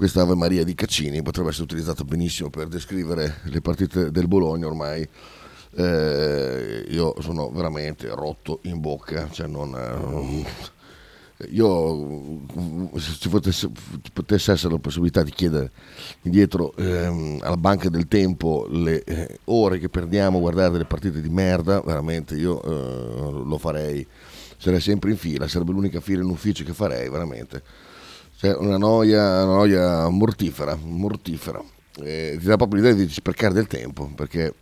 questa Ave Maria di Caccini potrebbe essere utilizzato benissimo per descrivere le partite del Bologna ormai. Io sono veramente rotto in bocca, cioè non... Io, se ci potesse essere la possibilità di chiedere indietro alla banca del tempo le ore che perdiamo a guardare delle partite di merda, veramente io lo farei, sarei sempre in fila, sarebbe l'unica fila in ufficio che farei, veramente. Cioè, una noia mortifera. Ti dà proprio l'idea di sprecare del tempo, perché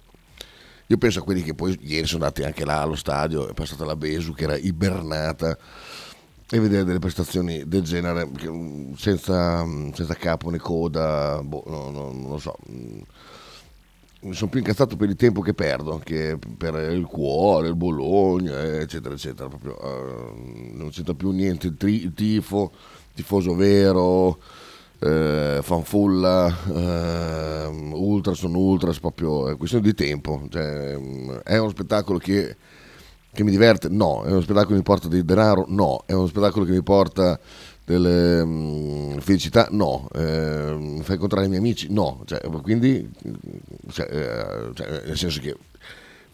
io penso a quelli che poi ieri sono andati anche là allo stadio, è passata la Besu che era ibernata, e vedere delle prestazioni del genere senza capo né coda, non lo so, mi sono più incazzato per il tempo che perdo che per il cuore, il Bologna, eccetera eccetera. Proprio non c'entra più niente il tifo, tifoso vero, fanfulla, ultras, proprio è questione di tempo, cioè, è uno spettacolo che mi diverte? No. È uno spettacolo che mi porta del denaro? No. È uno spettacolo che mi porta delle felicità? No. Mi fa incontrare i miei amici? No. Cioè, quindi, nel senso che per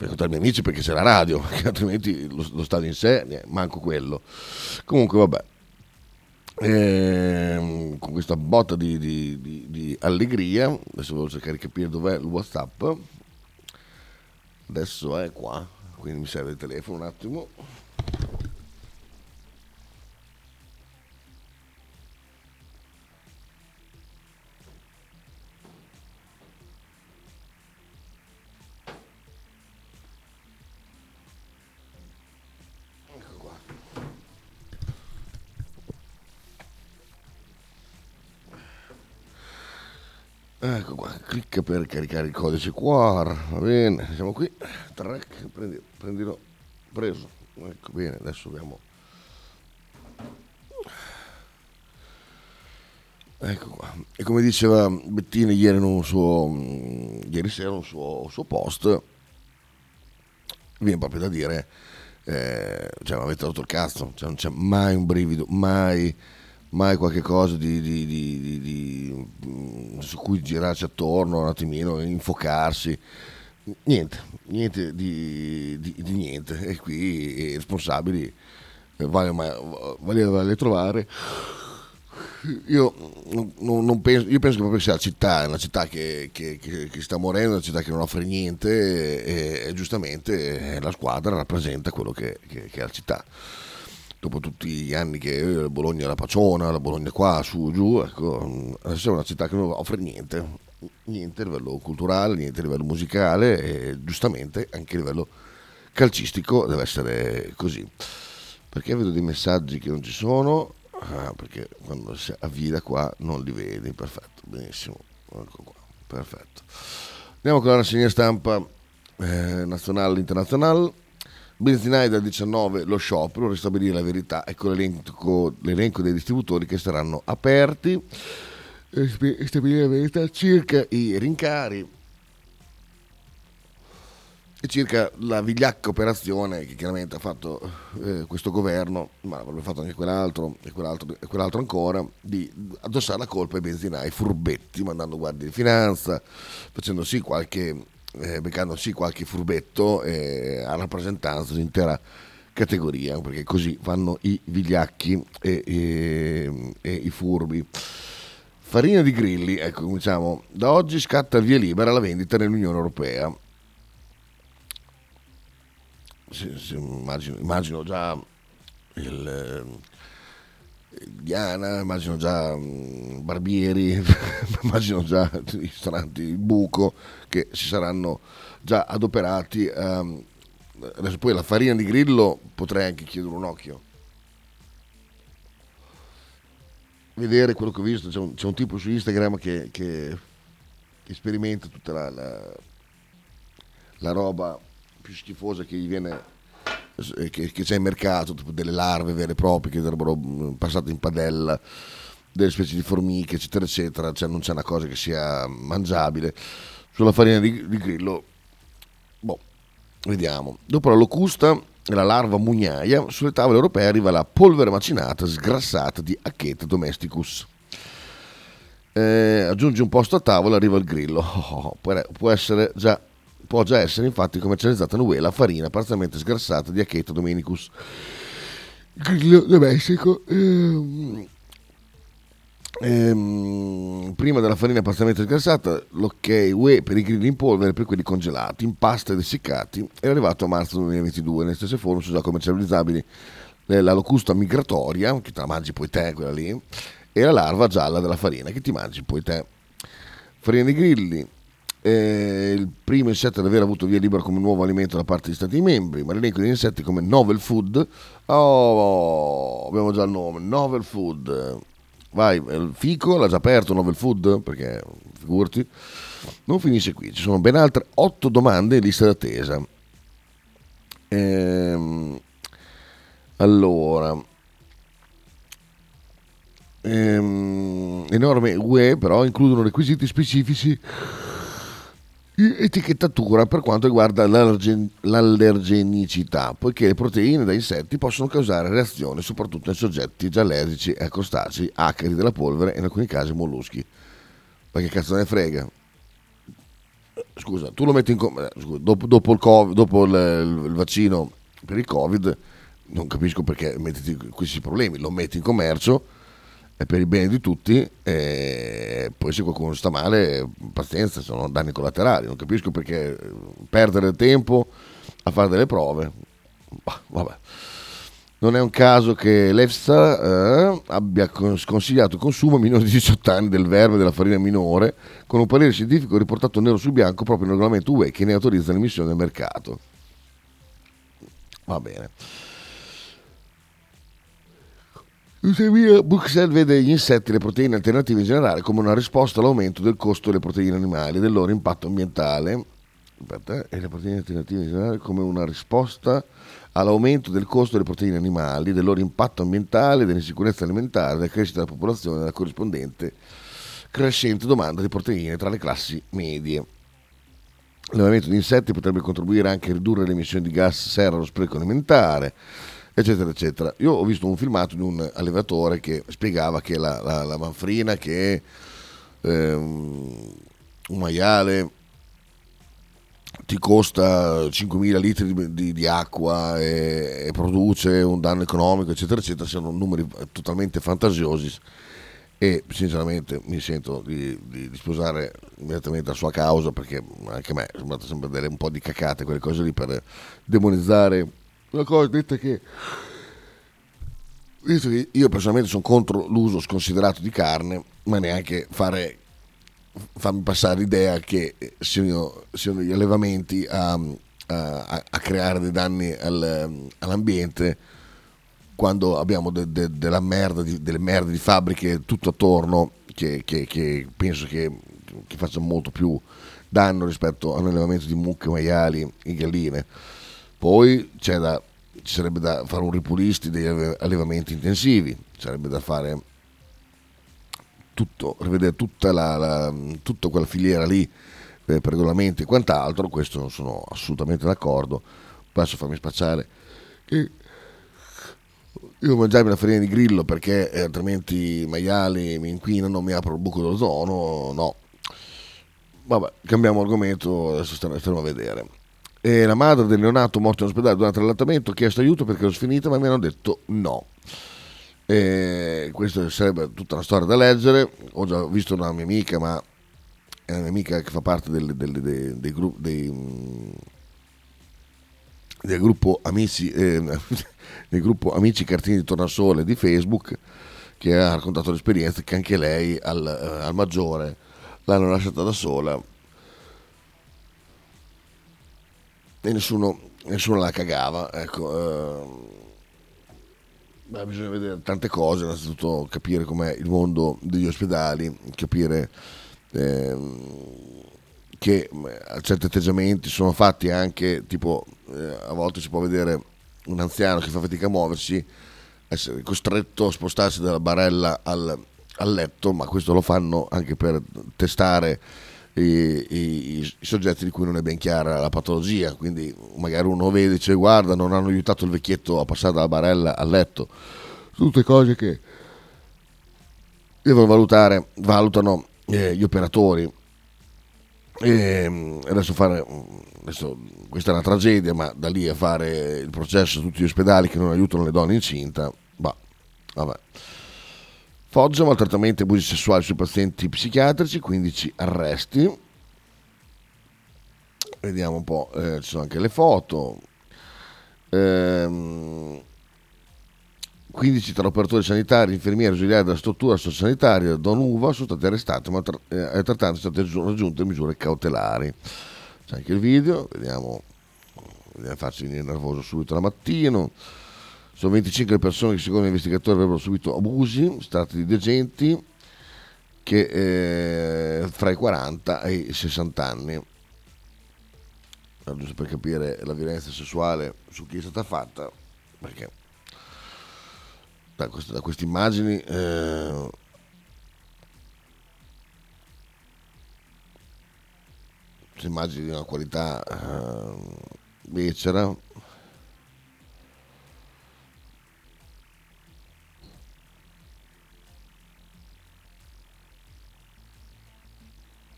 incontrare i miei amici perché c'è la radio, perché altrimenti lo stadio in sé, manco quello. Comunque vabbè, con questa botta di allegria, adesso voglio cercare di capire dov'è il WhatsApp, adesso è qua. Quindi mi serve il telefono un attimo. Ecco qua. Ecco qua, clicca per caricare il codice QR, va bene, siamo qui. Track, prendilo, preso, ecco, bene, adesso abbiamo, ecco qua. E come diceva Bettini ieri sera in un suo post, viene proprio da dire, cioè mi avete rotto il cazzo, cioè non c'è mai un brivido, mai qualche cosa di su cui girarci attorno un attimino, infocarsi. Niente di niente, e qui i responsabili vale trovare. Io penso che proprio sia la città che sta morendo, una città che non offre niente, e giustamente la squadra rappresenta quello che è la città. Dopo tutti gli anni che Bologna è la paciona, la Bologna qua, su, giù, ecco, adesso è una città che non offre niente a livello culturale, niente a livello musicale, e giustamente anche a livello calcistico deve essere così. Perché vedo dei messaggi che non ci sono? Ah, perché quando si avvia qua non li vedi, perfetto, benissimo, ecco qua, perfetto. Andiamo con la rassegna stampa nazionale e internazionale. Benzinai dal 19 lo sciopero, ristabilire la verità, ecco l'elenco dei distributori che saranno aperti, stabilire la verità circa i rincari e circa la vigliacca operazione che chiaramente ha fatto questo governo, ma l'avrebbe fatto anche quell'altro ancora, di addossare la colpa ai benzinai furbetti, mandando guardie di finanza, facendo sì qualche... beccandosi qualche furbetto a rappresentanza dell'intera categoria, perché così fanno i vigliacchi e i furbi. Farina di grilli, ecco, cominciamo. Da oggi scatta il via libera alla vendita nell'Unione Europea. Immagino già il Diana, immagino già Barbieri, immagino già i ristoranti Il Buco che si saranno già adoperati. Adesso poi la farina di grillo potrei anche chiedere un occhio, vedere quello che ho visto. C'è un tipo su Instagram che sperimenta tutta la roba più schifosa che gli viene, che c'è in mercato, tipo delle larve vere e proprie che sarebbero passate in padella, delle specie di formiche, eccetera eccetera. Cioè non c'è una cosa che sia mangiabile. Sulla farina di grillo, boh, vediamo. Dopo la locusta e la larva mugnaia, sulle tavole europee arriva la polvere macinata sgrassata di Accheta domesticus. aggiungi un posto a tavola e arriva il grillo. Può già essere infatti commercializzata in UE la farina parzialmente sgrassata di Aceto Dominicus, grillo domestico. Prima della farina parzialmente sgrassata, l'ok UE per i grilli in polvere, per quelli congelati, in pasta ed essiccati, era arrivato a marzo 2022. Nelle stesse forme sono già commercializzabili la locusta migratoria, che te la mangi poi te, quella lì, e la larva gialla della farina, che ti mangi poi te. Farina di grilli. Il primo insetto ad aver avuto via libera come nuovo alimento da parte degli stati membri, ma l'elenco di insetti come novel food, abbiamo già il nome, novel food. Vai, il fico l'ha già aperto novel food, perché figurati. Non finisce qui, ci sono ben altre 8 domande in lista d'attesa. Le norme UE però includono requisiti specifici etichettatura per quanto riguarda l'allergenicità, poiché le proteine da insetti possono causare reazioni soprattutto in soggetti già allergici a crostacei, acari della polvere e in alcuni casi molluschi. Ma che cazzo ne frega? Scusa, tu lo metti in dopo il vaccino per il Covid, non capisco perché mettiti questi problemi, lo metti in commercio, è per il bene di tutti, e poi se qualcuno sta male pazienza, sono danni collaterali, non capisco perché perdere tempo a fare delle prove. Bah, vabbè. Non è un caso che l'EFSA abbia sconsigliato il consumo a minori di 18 anni del verme della farina minore, con un parere scientifico riportato nero su bianco proprio nel regolamento UE che ne autorizza l'emissione al mercato. Va bene. Tuttavia, Bruxelles vede gli insetti e le proteine alternative in generale come una risposta all'aumento del costo delle proteine animali e del loro impatto ambientale. E le proteine alternative in generale come una risposta all'aumento del costo delle proteine animali, del loro impatto ambientale, dell'insicurezza alimentare, della crescita della popolazione e della corrispondente crescente domanda di proteine tra le classi medie. L'allevamento di insetti potrebbe contribuire anche a ridurre le emissioni di gas serra e lo spreco alimentare, eccetera eccetera. Io ho visto un filmato di un allevatore che spiegava che la manfrina, che un maiale ti costa 5.000 litri di acqua e produce un danno economico, eccetera eccetera, sono numeri totalmente fantasiosi e sinceramente mi sento di sposare immediatamente la sua causa, perché anche a me è sembrato sempre vedere un po' di cacate quelle cose lì per demonizzare una cosa, detto che io personalmente sono contro l'uso sconsiderato di carne, ma neanche farmi passare l'idea che siano gli allevamenti a creare dei danni all'ambiente, quando abbiamo delle merde di fabbriche tutto attorno che penso che faccia molto più danno rispetto a un allevamento di mucche, maiali e galline. Poi ci sarebbe da fare un ripulisti degli allevamenti intensivi, sarebbe da fare tutto, rivedere tutta quella filiera lì per regolamenti e quant'altro. Questo non sono assolutamente d'accordo. Posso farmi spacciare che io mangiarmi la farina di grillo perché altrimenti i maiali mi inquinano, mi apro il buco d'ozono, no. Vabbè, cambiamo argomento, adesso staremo a vedere. E la madre del neonato morto in ospedale durante l'allattamento ha chiesto aiuto perché l'ho sfinita, ma mi hanno detto no. Questa sarebbe tutta una storia da leggere. Ho già visto una mia amica, ma è una mia amica che fa parte del gruppo Amici del gruppo Amici Cartini di Tornasole di Facebook, che ha raccontato l'esperienza che anche lei al maggiore l'hanno lasciata da sola e nessuno la cagava, ecco. Bisogna vedere tante cose, innanzitutto capire com'è il mondo degli ospedali, capire che certi atteggiamenti sono fatti anche tipo, a volte si può vedere un anziano che fa fatica a muoversi essere costretto a spostarsi dalla barella al letto, ma questo lo fanno anche per testare i soggetti di cui non è ben chiara la patologia, quindi magari uno vede e dice guarda, non hanno aiutato il vecchietto a passare dalla barella al letto. Tutte cose che devono valutare, valutano gli operatori. E adesso questa è una tragedia, ma da lì a fare il processo a tutti gli ospedali che non aiutano le donne incinta, bah, vabbè. Foggia, maltrattamenti e abusi sessuali sui pazienti psichiatrici, 15 arresti. Vediamo un po', ci sono anche le foto. 15 tra operatori sanitari, infermieri, ausiliari della struttura sociosanitaria Don Uva sono stati arrestati, ma altrettanto sono state raggiunte misure cautelari. C'è anche il video, vediamo farci venire nervoso subito la mattina. Sono 25 le persone che secondo gli investigatori avrebbero subito abusi, stati di degenti che fra i 40 e i 60 anni. Giusto per capire la violenza sessuale su chi è stata fatta, perché da queste immagini si immagini di una qualità becera.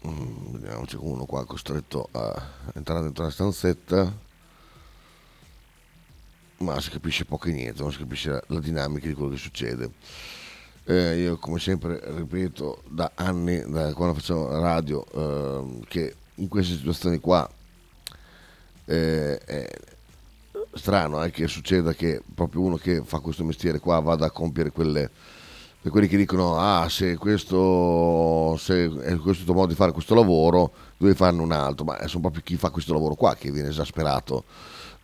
Vediamo, c'è uno qua costretto a entrare dentro una stanzetta, ma si capisce poco e niente, non si capisce la dinamica di quello che succede. Io come sempre ripeto da anni, da quando facciamo la radio, che in queste situazioni qua è strano che succeda che proprio uno che fa questo mestiere qua vada a compiere quelle, per quelli che dicono se è questo modo di fare questo lavoro devi farne un altro, ma sono proprio chi fa questo lavoro qua che viene esasperato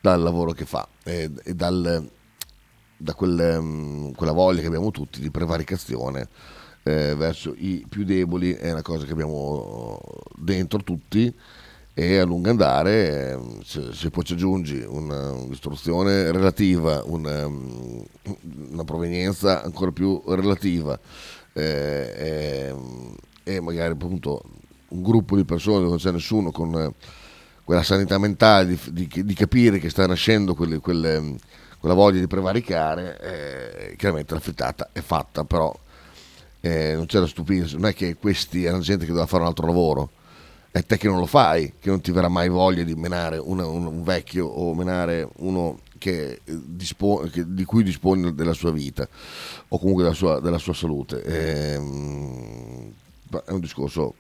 dal lavoro che fa e da quella voglia che abbiamo tutti di prevaricazione verso i più deboli. È una cosa che abbiamo dentro tutti e a lungo andare se poi ci aggiungi un'istruzione relativa, una provenienza ancora più relativa e magari appunto un gruppo di persone dove non c'è nessuno con quella sanità mentale di capire che sta nascendo quella voglia di prevaricare, chiaramente la frittata è fatta, però non c'è da stupirsi, non è che questi erano gente che doveva fare un altro lavoro, è te che non lo fai, che non ti verrà mai voglia di menare un vecchio o menare uno di cui dispone della sua vita o comunque della sua salute. È un discorso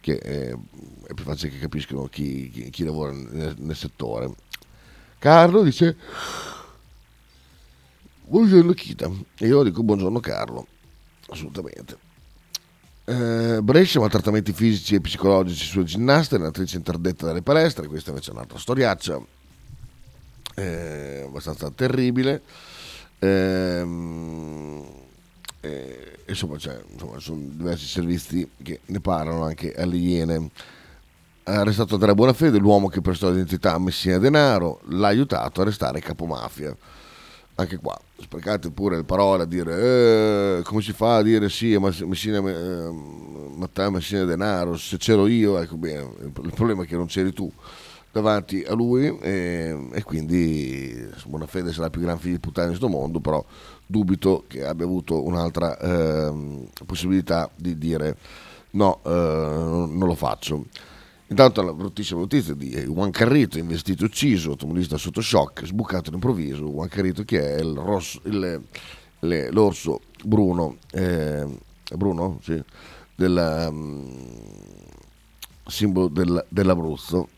che è più facile che capiscono chi lavora nel settore. Carlo dice buongiorno Kita, e io dico buongiorno Carlo, assolutamente. Brescia, maltrattamenti fisici e psicologici sulle ginnaste, allenatrice interdetta dalle palestre. Questa invece è un'altra storiaccia abbastanza terribile. Insomma, sono diversi servizi che ne parlano, anche alle Iene. Ha arrestato Andrea Bonafede, l'uomo che prestò l'identità a Messina Denaro, l'ha aiutato a arrestare il capomafia. Anche qua sprecate pure le parole a dire come si fa a dire sì, ma Messina Denaro, se c'ero io, ecco bene, il problema è che non c'eri tu davanti a lui e quindi Bonafede sarà il più gran figlio di puttana in questo mondo, però dubito che abbia avuto un'altra possibilità di dire no, non lo faccio. Intanto la bruttissima notizia di Juan Carrito, investito e ucciso, automobilista sotto shock, sbucato all'improvviso. Juan Carrito, che è l'orso bruno, bruno sì, simbolo dell'Abruzzo.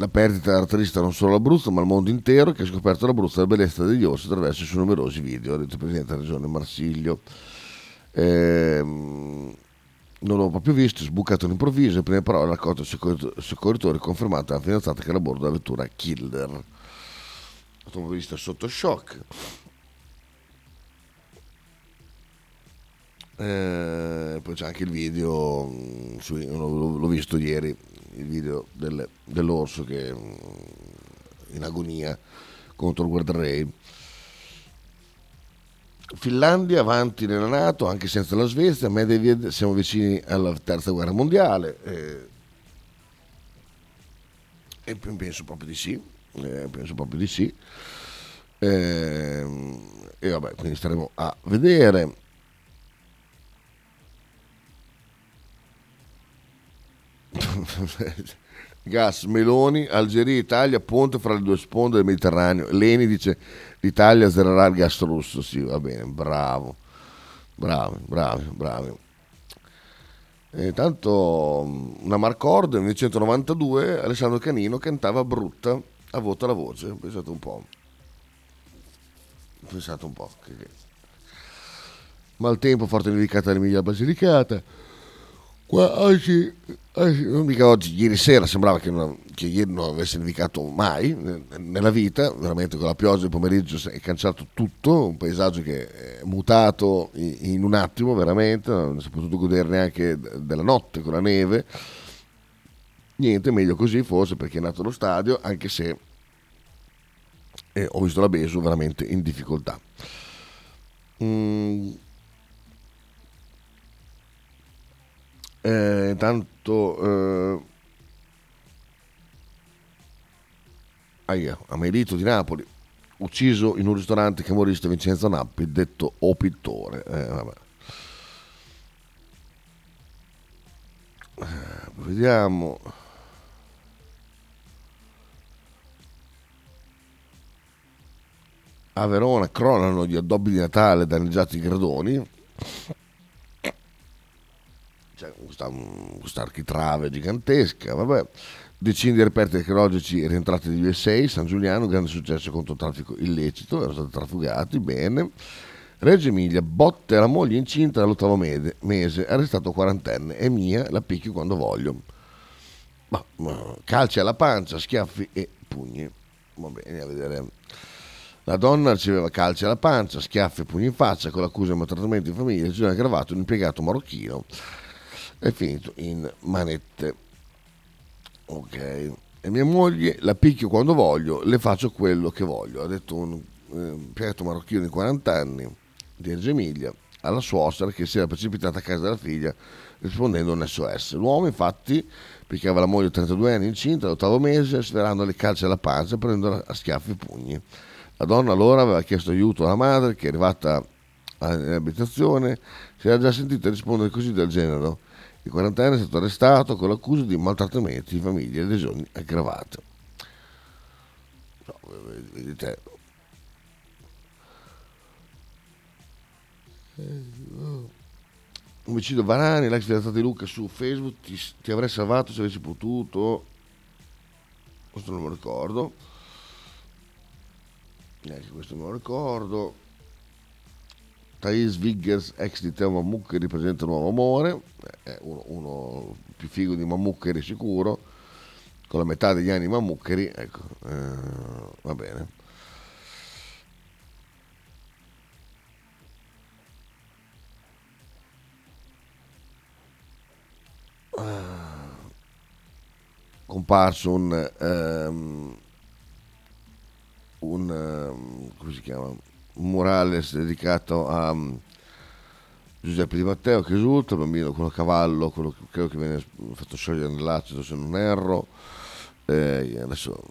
La perdita rattrista non solo l'Abruzzo ma il mondo intero, che ha scoperto l'Abruzzo e la bellezza degli orsi attraverso i suoi numerosi video, ha detto il presidente della regione Marsiglio. Non l'ho proprio visto, sbucato all'improvviso, le prime parole raccolte dal soccorritore, confermata la fidanzata che era a bordo della vettura killer. Automobilista sotto shock. Poi c'è anche il video, l'ho visto ieri, il video dell'orso che è in agonia contro il guardrail. Finlandia avanti nella NATO anche senza la Svezia, siamo vicini alla terza guerra mondiale e penso proprio di sì. E vabbè, quindi staremo a vedere. Gas, Meloni, Algeria, Italia, ponte fra le due sponde del Mediterraneo. Leni dice l'Italia azzererà il gas russo. Sì, va bene, bravo, bravi, bravi, bravi. E tanto una Marcord nel 1992 Alessandro Canino cantava Brutta a vuota la voce. Pensate un po', pensate un po'. Maltempo forte nevicata all'Emilia Basilicata. Qua oggi, non mica oggi, ieri sera sembrava che ieri non avesse nevicato mai nella vita, veramente con la pioggia del pomeriggio si è cancellato tutto, un paesaggio che è mutato in un attimo, veramente, non si è potuto godere neanche della notte con la neve, niente, meglio così forse perché è nato lo stadio, anche se ho visto la Besu veramente in difficoltà. Intanto a Melito di Napoli, ucciso in un ristorante che moriste Vincenzo Nappi, detto O Pittore. Vabbè. Vediamo. A Verona cronano gli addobbi di Natale danneggiati i gradoni. C'è questa architrave gigantesca, vabbè. Decine di reperti archeologici rientrati negli USA, San Giuliano, grande successo contro il traffico illecito, erano stati trafugati, bene. Reggio Emilia, botte alla moglie incinta dall'ottavo mese, arrestato quarantenne, è mia, la picchio quando voglio. Ma calci alla pancia, schiaffi e pugni. Va bene, a vedere. La donna riceveva calci alla pancia, schiaffi e pugni in faccia con l'accusa di maltrattamento in famiglia, il giorno aggravato un impiegato marocchino. È finito in manette. Ok. E mia moglie la picchio quando voglio, le faccio quello che voglio, ha detto un impiegato marocchino di 40 anni di Reggio Emilia alla suocera che si era precipitata a casa della figlia rispondendo a un SOS. L'uomo infatti picchiava la moglie di 32 anni incinta all'ottavo mese, sferrando le calce alla pancia, prendendola a schiaffi e pugni. La donna allora aveva chiesto aiuto alla madre che, è arrivata all'abitazione, si era già sentita rispondere così del genere. Il 40enne è stato arrestato con l'accusa di maltrattamenti di famiglia e lesioni aggravate. No, vedete. Omicidio Varani, l'ex fidanzata di Luca su Facebook, ti avrei salvato se avessi potuto. Questo non me lo ricordo. Neanche questo me lo ricordo. Thais Viggers, ex di Teo Mammuccheri, ripresenta Nuovo Amore, è uno più figo di Mammuccheri sicuro, con la metà degli anni Mammuccheri, ecco, va bene. Comparso un come si chiama? Morales dedicato a Giuseppe Di Matteo che esulta, il bambino con il cavallo, quello che credo che viene fatto sciogliere nell'acido se non erro, adesso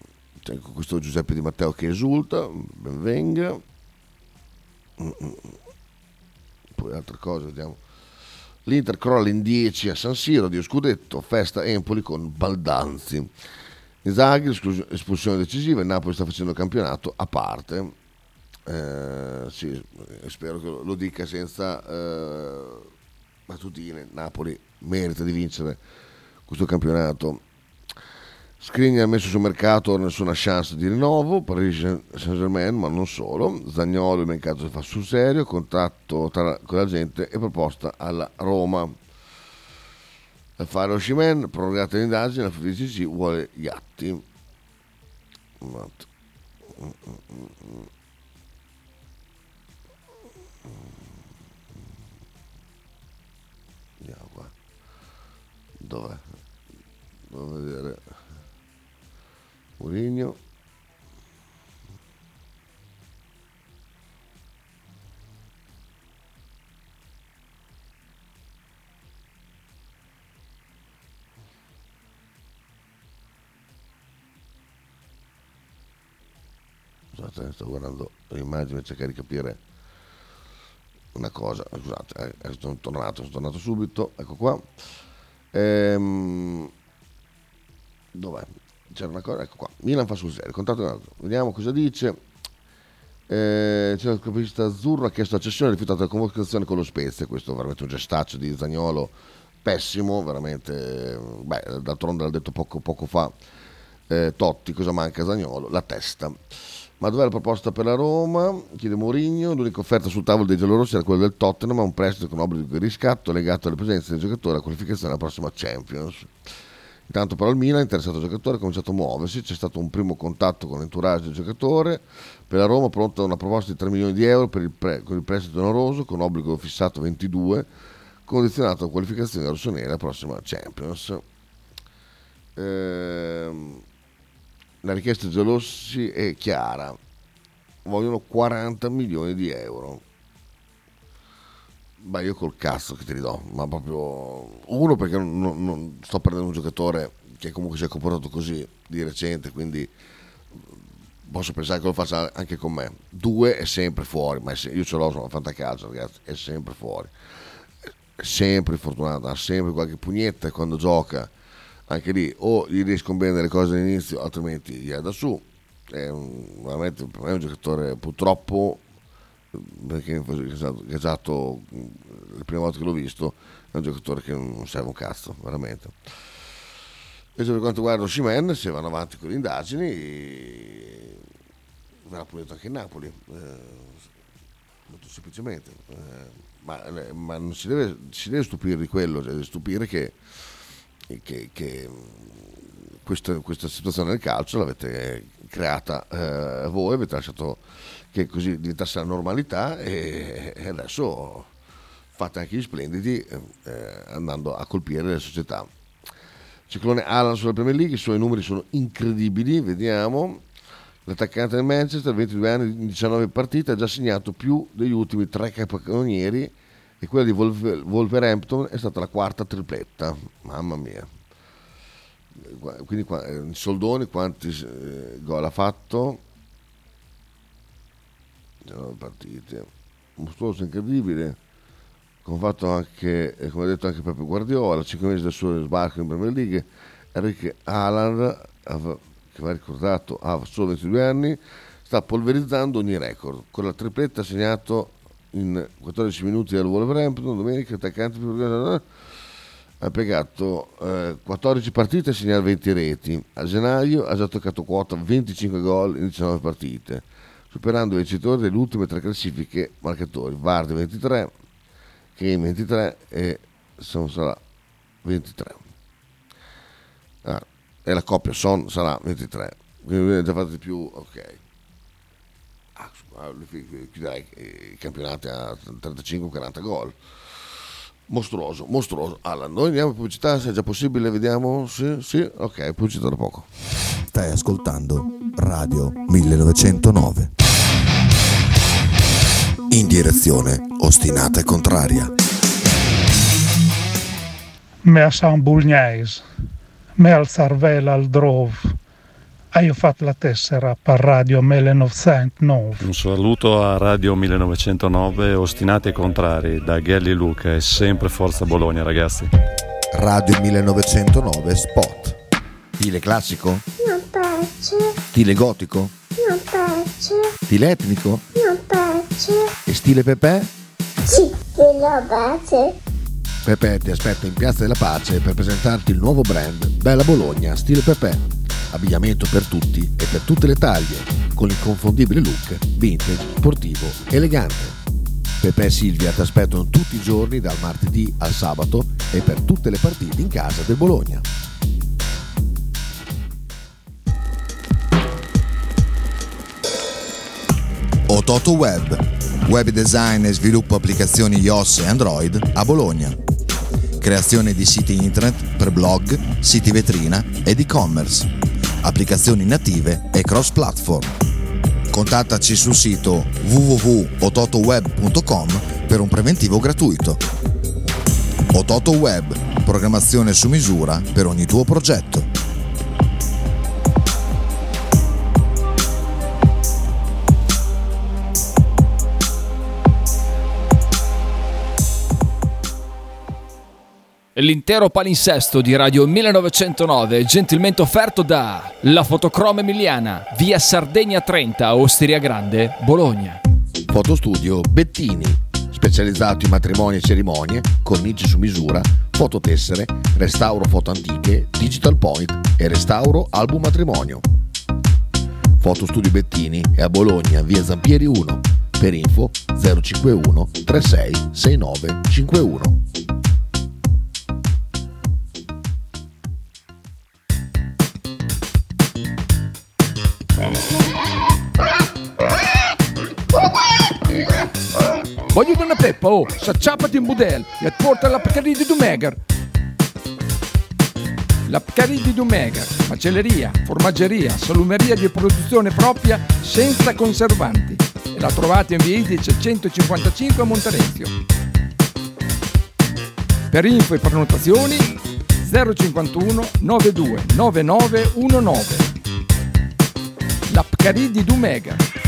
tengo questo Giuseppe Di Matteo che esulta, ben venga. Poi altre cose, vediamo. L'Inter crolla in 10 a San Siro, Dio Scudetto, festa Empoli con Baldanzi. Inzaghi, espulsione decisiva, il Napoli sta facendo campionato a parte. Sì, spero che lo dica senza battutine. Napoli merita di vincere questo campionato. Skriniar messo sul mercato, nessuna chance di rinnovo, Paris Saint-Germain, ma non solo. Zaniolo, il mercato si fa sul serio, contratto con la gente e proposta alla Roma. Affare Osimhen, prorogata l'indagine, la FIGC vuole Gatti. Andiamo qua. Dov'è? Devo vedere. Mourinho. Scusate, sto guardando l'immagine, cercare di capire una cosa. Scusate, sono tornato subito, ecco qua. Dov'è? C'era una cosa, ecco qua. Milan fa sul serio, contratto un altro. Vediamo cosa dice. C'è il campionista azzurro, ha chiesto la cessione, ha rifiutato la convocazione con lo Spezia. Questo è veramente un gestaccio di Zaniolo, pessimo, veramente. Beh, d'altronde l'ha detto poco fa Totti, cosa manca a Zaniolo? La testa. Ma dov'è la proposta per la Roma? Chiede Mourinho. L'unica offerta sul tavolo dei giallorossi era quella del Tottenham, ma un prestito con obbligo di riscatto legato alle presenze del giocatore alla qualificazione alla prossima Champions. Intanto però il Milan, interessato al giocatore, ha cominciato a muoversi, c'è stato un primo contatto con l'entourage del giocatore. Per la Roma è pronta una proposta di 3 milioni di euro con il prestito onoroso, con obbligo fissato 22, condizionato a qualificazione della rossonera alla prossima Champions. La richiesta di Gelossi è chiara, vogliono 40 milioni di euro. Beh, io col cazzo che te li do, ma proprio uno perché non sto perdendo un giocatore che comunque si è comportato così di recente, quindi posso pensare che lo faccia anche con me. Due, è sempre fuori, ma io ce l'ho, sono una fantacalcio, ragazzi, è sempre fuori, è sempre fortunato, ha sempre qualche pugnetta quando gioca, anche lì o gli riescono bene le cose all'inizio, altrimenti gli è da su. Veramente per me è un giocatore purtroppo, perché è stato la prima volta che l'ho visto, è un giocatore che non serve un cazzo veramente. Invece per quanto riguarda Osimhen, se vanno avanti con le indagini verrà punito anche il Napoli, molto semplicemente, ma non si deve stupire di quello, cioè deve stupire che questa situazione del calcio l'avete creata voi, avete lasciato che così diventasse la normalità, e adesso fate anche gli splendidi andando a colpire le società. Ciclone Alan sulla Premier League, i suoi numeri sono incredibili, vediamo. L'attaccante del Manchester, 22 anni, 19 partite, ha già segnato più degli ultimi 3 capocannonieri, e quella di Wolverhampton è stata la 4ª tripletta, mamma mia. Quindi Soldoni quanti gol ha fatto? 19 partite, mostruoso, incredibile, come ha fatto anche, come ha detto anche Pep Guardiola, 5 mesi dal suo sbarco in Premier League. Erling Haaland, che va ricordato, ha solo 22 anni, sta polverizzando ogni record, con la tripletta segnato in 14 minuti al Wolverhampton domenica. Attaccante ha piegato 14 partite e segnato 20 reti. A gennaio ha già toccato quota 25 gol in 19 partite, superando i vincitori delle ultime 3 classifiche marcatori, Vardy 23, Kane 23 e Son Salah 23. E la coppia Son Salah 23, quindi avete fatto di più, ok. Chiuderei i campionati a 35-40 gol. Mostruoso. Allora, noi andiamo in pubblicità, se è già possibile, vediamo. Sì, ok, pubblicità da poco. Stai ascoltando Radio 1909. In direzione ostinata e contraria. Me a San Bulgnais, me al Sarvela al Drov. Io ho fatto la tessera per Radio 1909. Un saluto a Radio 1909, ostinati e contrari, da Gelli Luca, e sempre Forza Bologna, ragazzi. Radio 1909 Spot. Stile classico? Non piace. Stile gotico? Non piace. Stile etnico? Non piace. E stile Pepe? Sì, non piace. Pepe ti aspetta in Piazza della Pace per presentarti il nuovo brand Bella Bologna Stile Pepe. Abbigliamento per tutti e per tutte le taglie, con l'inconfondibile look vintage, sportivo, elegante. Pepe e Silvia ti aspettano tutti i giorni dal martedì al sabato e per tutte le partite in casa del Bologna. Ototo Web design e sviluppo applicazioni iOS e Android a Bologna. Creazione di siti internet per blog, siti vetrina ed e-commerce, applicazioni native e cross-platform. Contattaci sul sito www.ototoweb.com per un preventivo gratuito. Ototo Web, programmazione su misura per ogni tuo progetto. L'intero palinsesto di Radio 1909 gentilmente offerto da La Fotocroma Emiliana, via Sardegna 30, Osteria Grande, Bologna. Fotostudio Bettini, specializzato in matrimoni e cerimonie, cornici su misura, fototessere, restauro foto antiche, digital point e restauro album matrimonio. Fotostudio Bettini è a Bologna, via Zampieri 1, per info 051 36 69 51. Voglio una peppa, oh, s'acciappati in budel e porta la Pcaridi di Dumegar. La Pcaridi di Dumegar, macelleria, formaggeria, salumeria di produzione propria senza conservanti. E la trovate in via Idice 155 a Monterezio. Per info e prenotazioni 051 92 9919. La Pcaridi di Dumegar.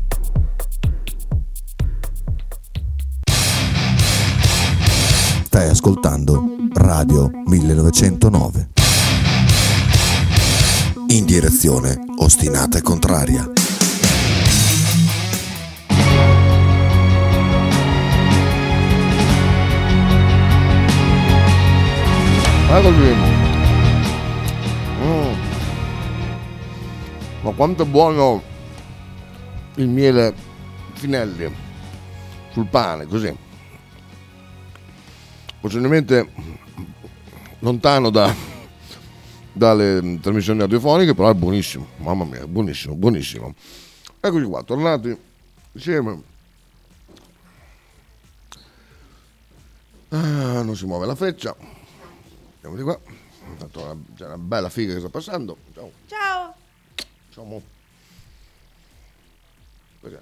Stai ascoltando Radio 1909. In direzione ostinata e contraria. Ma quanto è buono il miele Finelli sul pane, così. Possibilmente lontano dalle trasmissioni radiofoniche, però è buonissimo, mamma mia, buonissimo. Eccoci qua, tornati insieme. Ah, non si muove la freccia. Andiamo di qua. Intanto c'è una bella figa che sta passando. Ciao. Mo. Perché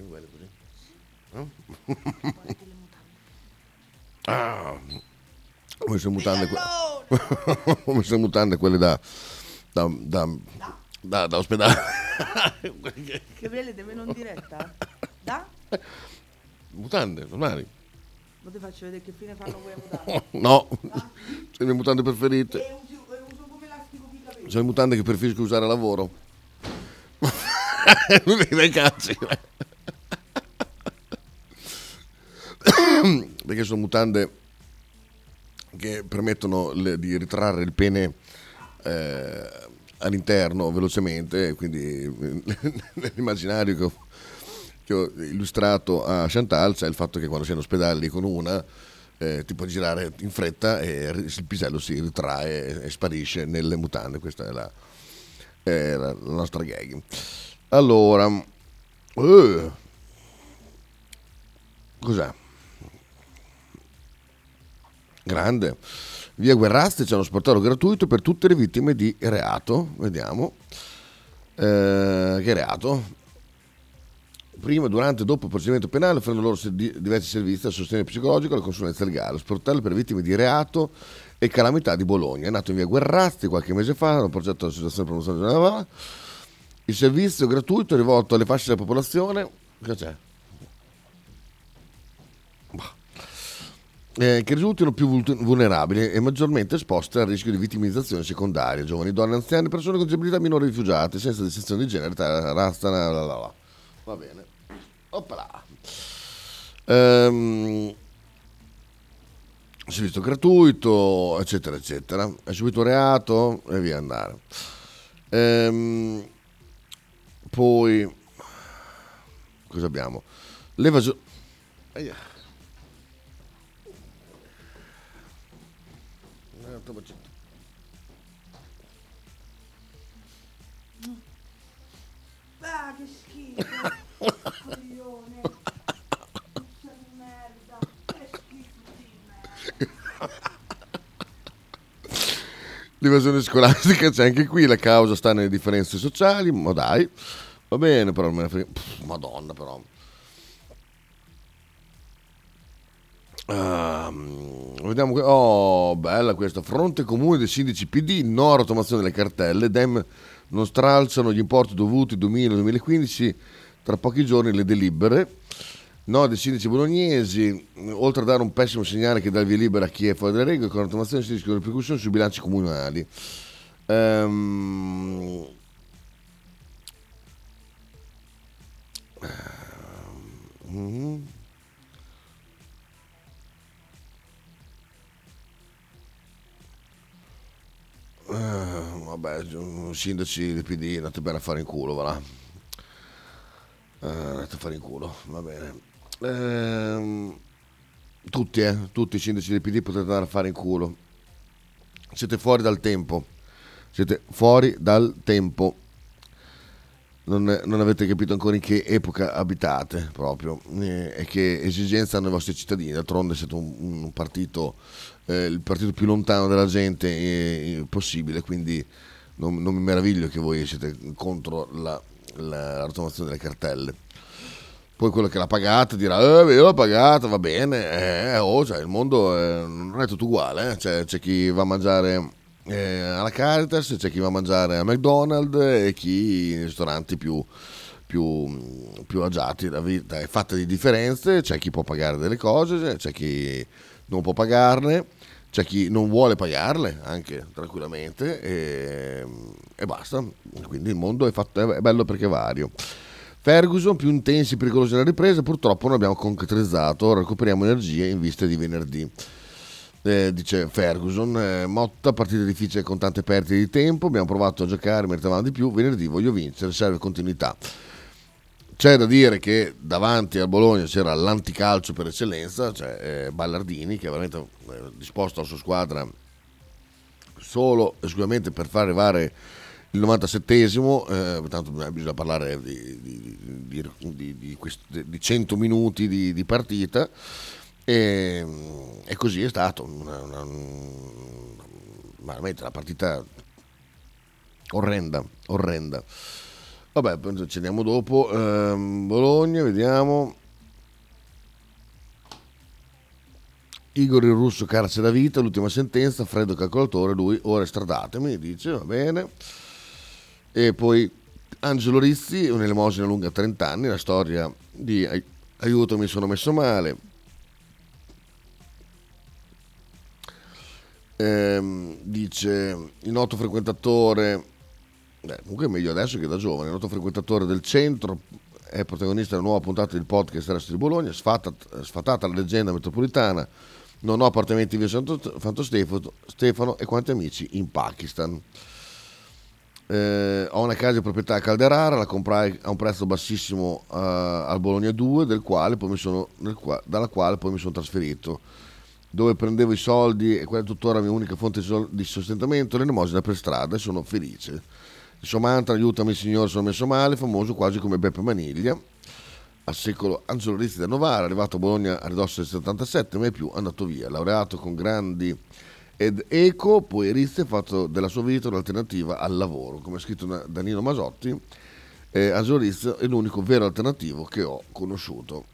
mi guardi così? Ah, ho messo mutande quelle da ospedale. Che belle, deve non diretta? Da? Mutande, normali. Ma ti faccio vedere che fine fanno quelle mutande. No, da? Sono le mie mutande preferite. Uso come elastico di capelli. Sono le mutande che preferisco usare a lavoro. Non mi dai cazzi. Perché sono mutande che permettono di ritrarre il pene all'interno velocemente, quindi nell'immaginario che ho illustrato a Chantal c'è il fatto che quando sei in ospedale con una ti puoi girare in fretta e il pisello si ritrae e sparisce nelle mutande. Questa è la nostra gag. Allora cos'è? Grande. Via Guerrazzi c'è uno sportello gratuito per tutte le vittime di reato. Vediamo che reato. Prima, durante e dopo il procedimento penale offrono loro diversi servizi al sostegno psicologico e alla consulenza legale. Sportello per vittime di reato e calamità di Bologna. È nato in via Guerrazzi qualche mese fa, era un progetto dell'associazione promozione di Navarra. Il servizio gratuito è rivolto alle fasce della popolazione. Cosa c'è? Che risultano più vulnerabili e maggiormente esposte al rischio di vittimizzazione secondaria, giovani, donne, anziane, persone con disabilità, minori, rifugiati, senza distinzione di genere, razza, va bene. Oppala. Servizio gratuito, eccetera, eccetera. È subito reato e via andare. Poi cosa abbiamo? L'evasione. Ah, che schifo. l'evasione scolastica c'è anche qui, la causa sta nelle differenze sociali, ma dai, va bene, però non me ne frega. Madonna, però. Vediamo bella questa. Fronte comune dei sindaci PD, no rottamazione delle cartelle, Dem non stralciano gli importi dovuti 2000-2015, tra pochi giorni le delibere. No dei sindaci bolognesi, oltre a dare un pessimo segnale che dà il via libera a chi è fuori dalle regole, con la rottamazione si rischiano ripercussioni sui bilanci comunali. Vabbè, sindaci del PD andate bene a fare in culo, va là. Andate a fare in culo, va bene. Tutti i sindaci del PD potete andare a fare in culo. Siete fuori dal tempo. Non avete capito ancora in che epoca abitate proprio e che esigenze hanno i vostri cittadini. D'altronde siete un partito, il partito più lontano dalla gente possibile, quindi non mi meraviglio che voi siete contro la rottamazione delle cartelle. Poi quello che l'ha pagata dirà io l'ho pagata, va bene, cioè, il mondo non è tutto uguale, cioè, c'è chi va a mangiare alla Caritas, c'è chi va a mangiare a McDonald's e chi nei ristoranti più agiati. La vita è fatta di differenze, c'è chi può pagare delle cose, c'è chi non può pagarne, c'è chi non vuole pagarle anche tranquillamente e basta. Quindi il mondo è bello perché vario. Ferguson, più intensi e pericolosi della ripresa, purtroppo non abbiamo concretizzato, recuperiamo energie in vista di venerdì. Dice Ferguson, Motta, partita difficile con tante perdite di tempo, abbiamo provato a giocare, meritavamo di più, venerdì voglio vincere, serve continuità. C'è da dire che davanti al Bologna c'era l'anticalcio per eccellenza, cioè Ballardini, che è veramente disposto alla sua squadra solo esclusivamente per far arrivare il 97esimo, tanto bisogna parlare di 100 minuti di partita. E così è stato veramente una partita orrenda. Vabbè, ci andiamo dopo. Bologna, vediamo. Igor il Russo, carcere da vita, l'ultima sentenza, freddo calcolatore, lui ora stradatemi, dice, va bene. E poi Angelo Rizzi, un'elemosina lunga 30 anni, la storia di aiuto mi sono messo male. Dice il noto frequentatore, comunque è meglio adesso che da giovane, il noto frequentatore del centro è protagonista della nuova puntata del podcast Terrestri di Bologna, sfatata la leggenda metropolitana, non ho appartamenti in via Santo Stefano e quanti amici in Pakistan, ho una casa di proprietà a Calderara, la comprai a un prezzo bassissimo al Bologna 2 dalla quale poi mi sono trasferito, dove prendevo i soldi e quella è tuttora la mia unica fonte di sostentamento, l'elemosina per strada, e sono felice. Il suo mantra, aiutami signore, sono messo male, famoso quasi come Beppe Maniglia, al secolo Angelo Rizzi da Novara, arrivato a Bologna a ridosso del 77, mai più andato via, laureato con grandi ed eco, poi Rizzi ha fatto della sua vita un'alternativa al lavoro, come ha scritto da Nino Masotti, Angelo Rizzi è l'unico vero alternativo che ho conosciuto,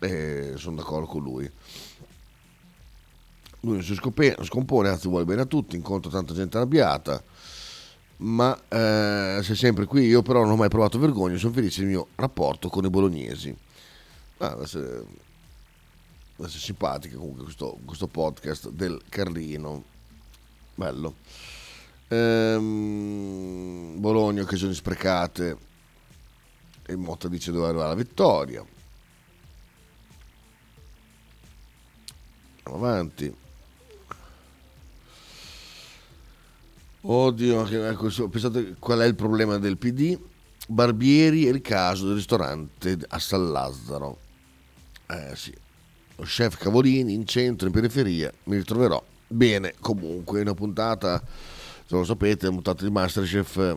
sono d'accordo con lui. Lui non si scompone, anzi vuole bene a tutti, incontro tanta gente arrabbiata, ma sei sempre qui, io però non ho mai provato vergogna, sono felice del mio rapporto con i bolognesi. Adesso è simpatico comunque questo podcast del Carlino, bello. Bologna, occasioni sprecate, e Motta dice dove arrivare la vittoria. Andiamo avanti. Oddio, ecco, pensate qual è il problema del PD? Barbieri è il caso del ristorante a San Lazzaro. Sì, lo chef Cavolini in centro, in periferia, mi ritroverò bene. Comunque, una puntata, se lo sapete, una puntata di Masterchef,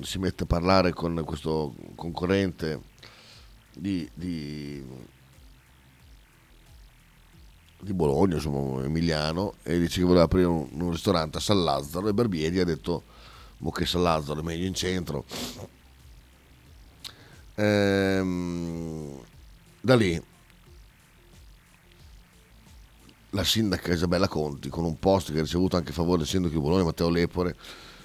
si mette a parlare con questo concorrente di Bologna, insomma, emiliano, e dice che voleva aprire un ristorante a San Lazzaro, e Barbieri ha detto: mo che San Lazzaro è meglio in centro. Da lì la sindaca Isabella Conti, con un post che ha ricevuto anche a favore del sindaco di Bologna Matteo Lepore,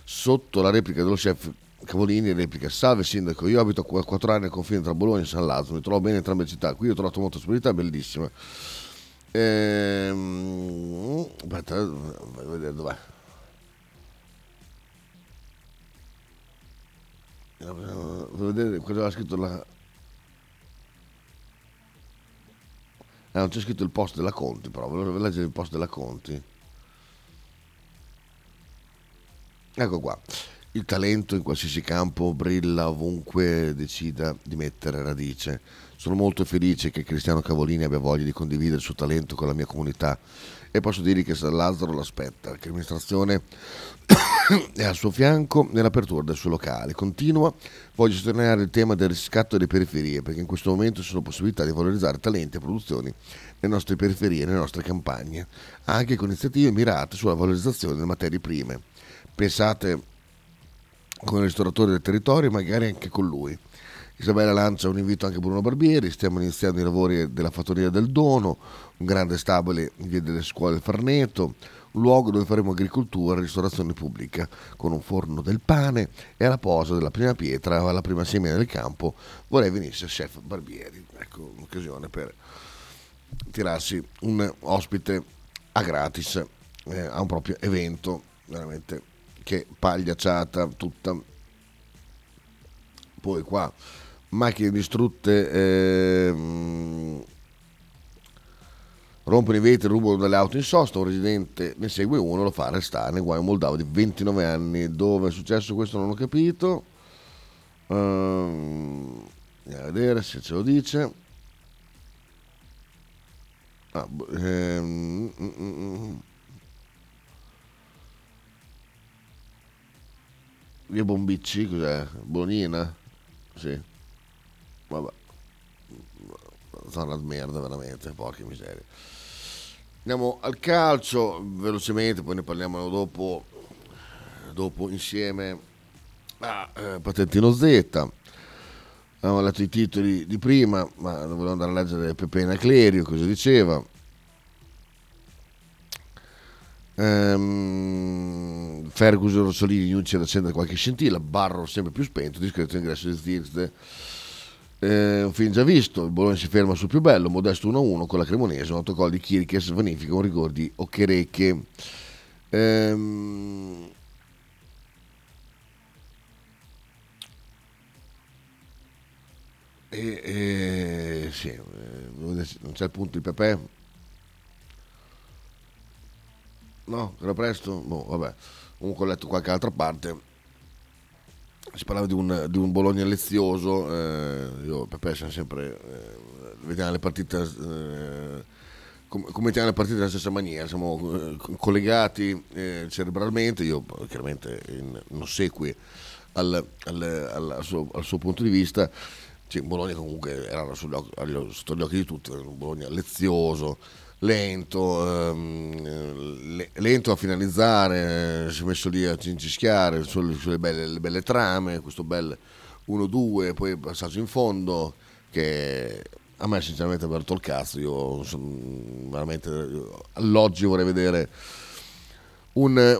sotto la replica dello chef Cavolini, replica: salve sindaco, io abito 4 anni al confine tra Bologna e San Lazzaro, mi trovo bene in entrambe le città, qui ho trovato molta ospitalità bellissima. Aspetta, vai a vedere dov'è. Voglio vedere cosa aveva scritto la... Ah, non c'è scritto il post della Conti, però volevo leggere il post della Conti. Ecco qua. Il talento in qualsiasi campo brilla ovunque decida di mettere radice. Sono molto felice che Cristiano Cavolini abbia voglia di condividere il suo talento con la mia comunità, e posso dirgli che San Lazzaro l'aspetta, che l'amministrazione è al suo fianco nell'apertura del suo locale. Continua, voglio sottolineare il tema del riscatto delle periferie, perché in questo momento ci sono possibilità di valorizzare talenti e produzioni nelle nostre periferie, nelle nostre campagne, anche con iniziative mirate sulla valorizzazione delle materie prime. Pensate con il ristoratore del territorio, magari anche con lui. Isabella lancia un invito anche a Bruno Barbieri: stiamo iniziando i lavori della fattoria del dono, un grande stabile in via delle scuole Farneto, un luogo dove faremo agricoltura e ristorazione pubblica, con un forno del pane, e alla posa della prima pietra, alla prima semina del campo, vorrei venisse il chef Barbieri. Ecco un'occasione per tirarsi un ospite a gratis a un proprio evento, veramente che pagliacciata tutta. Poi qua macchine distrutte, rompono i vetri, rubano dalle auto in sosta, un residente ne segue uno, lo fa arrestare, nel guai un moldavo di 29 anni, dove è successo questo non ho capito. Andiamo a vedere se ce lo dice. Via Bombicci, cos'è? Bonina? Sì, vabbè, zona di merda veramente, porca miseria. Andiamo al calcio velocemente, poi ne parliamo dopo insieme a Patentino Z. Abbiamo letto i titoli di prima, ma non volevo andare a leggere Pepena Clerio cosa diceva. Ferguson Rossolini inizia ad accendere qualche scintilla, Barro sempre più spento, discreto ingresso di Zirze, un film già visto, il Bologna si ferma sul più bello, modesto 1-1 con la Cremonese, un autogol di Kirkes vanifica un rigore di Occhereche. Sì, non c'è il punto di Pepe. No, era presto? No, vabbè. Comunque ho letto qualche altra parte. Si parlava di un Bologna lezioso. Io Pepe siamo sempre. Vediamo le partite. Commentiamo le partite nella stessa maniera. Siamo collegati cerebralmente. Io chiaramente non seguo al suo punto di vista. Cioè, Bologna comunque era sotto gli occhi di tutti. Un Bologna lezioso, lento a finalizzare, si è messo lì a cincischiare sulle belle trame, questo bel 1-2, poi è passato in fondo, che a me sinceramente ha aperto il cazzo. Io sono veramente all'oggi vorrei vedere un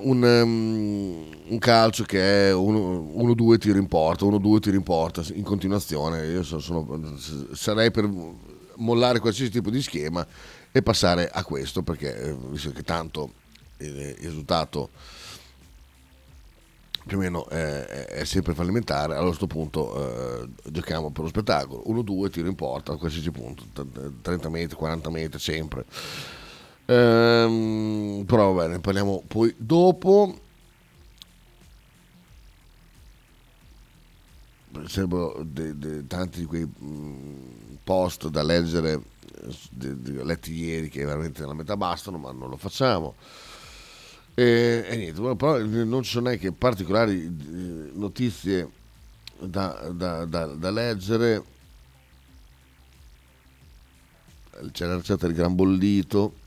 calcio che è 1-2 tiro in porta, 1-2 tiro in porta in continuazione. Io sarei per mollare qualsiasi tipo di schema e passare a questo, perché visto che tanto il risultato più o meno è sempre fallimentare, allora a questo punto giochiamo per lo spettacolo, 1-2 tiro in porta a qualsiasi punto, 30 metri, 40 metri sempre. Però va bene, ne parliamo poi dopo. Sembra tanti di quei post da leggere letti ieri, che veramente la metà bastano, ma non lo facciamo. E niente, però non ci sono neanche particolari notizie da leggere. C'è la ricetta del gran bollito.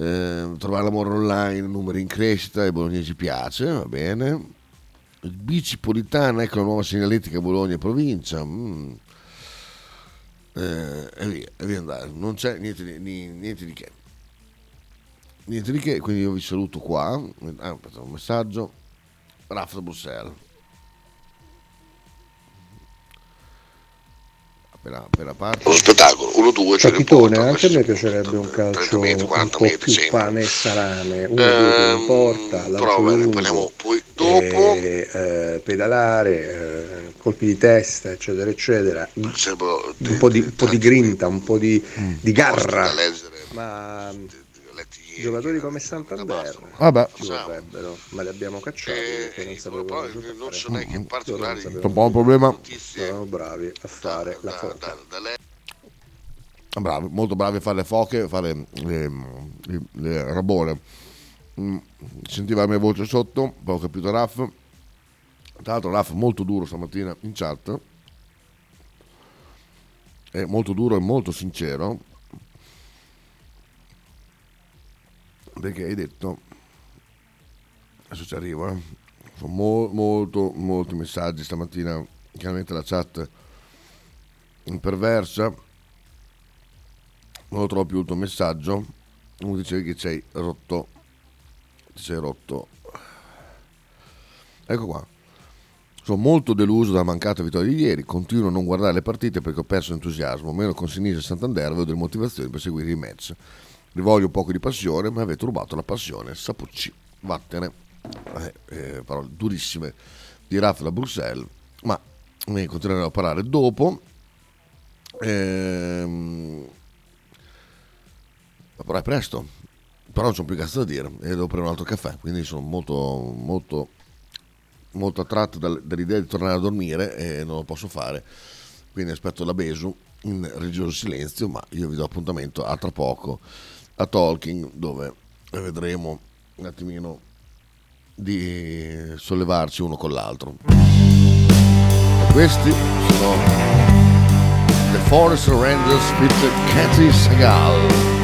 Trovare l'amore online, numeri in crescita, e Bologna ci piace, va bene. Bicipolitana, ecco la nuova segnaletica Bologna e provincia. E via andare, non c'è niente di che, quindi io vi saluto qua. Aspetta, un messaggio. Raf da Bruxelles. Appena parte. Lo spettacolo 1-2 c'è un po'. Anche a me piacerebbe un calcio un po' più pane e salame, uno porta, l'altro lungo, poi dopo pedalare, colpi di testa, eccetera. Un po' di grinta, un po' di garra. Ma giocatori come Santander ci vorrebbero, ma li abbiamo cacciati perché non sapevano cosa fare. È un po' un problema. Sono bravi a fare la foca. Bravi, molto bravi a fare le foche, a fare le rabole. Sentiva la mia voce sotto, poi ho capito Raf. Tra l'altro Raf molto duro stamattina in chat. È molto duro e molto sincero. Perché hai detto, adesso ci arrivo, sono molti messaggi stamattina, chiaramente la chat imperversa, non lo trovo più il tuo messaggio, uno dicevi che ti sei rotto, ecco qua, sono molto deluso dalla mancata vittoria di ieri, continuo a non guardare le partite perché ho perso l'entusiasmo, meno con Sinisa e Santander avevo delle motivazioni per seguire i match. Rivoglio un poco di passione, ma avete rubato la passione. Sapucci, vattene. Parole durissime di Raf da Bruxelles, ma ne continueremo a parlare dopo. Ma però è presto, però non c'ho più cazzo da dire e devo prendere un altro caffè, quindi sono molto attratto dall'idea di tornare a dormire e non lo posso fare, quindi aspetto la Besu in religioso silenzio, ma io vi do appuntamento a tra poco a Talking, dove vedremo un attimino di sollevarci uno con l'altro. Questi sono The Forest Rangers with Cathy Segal.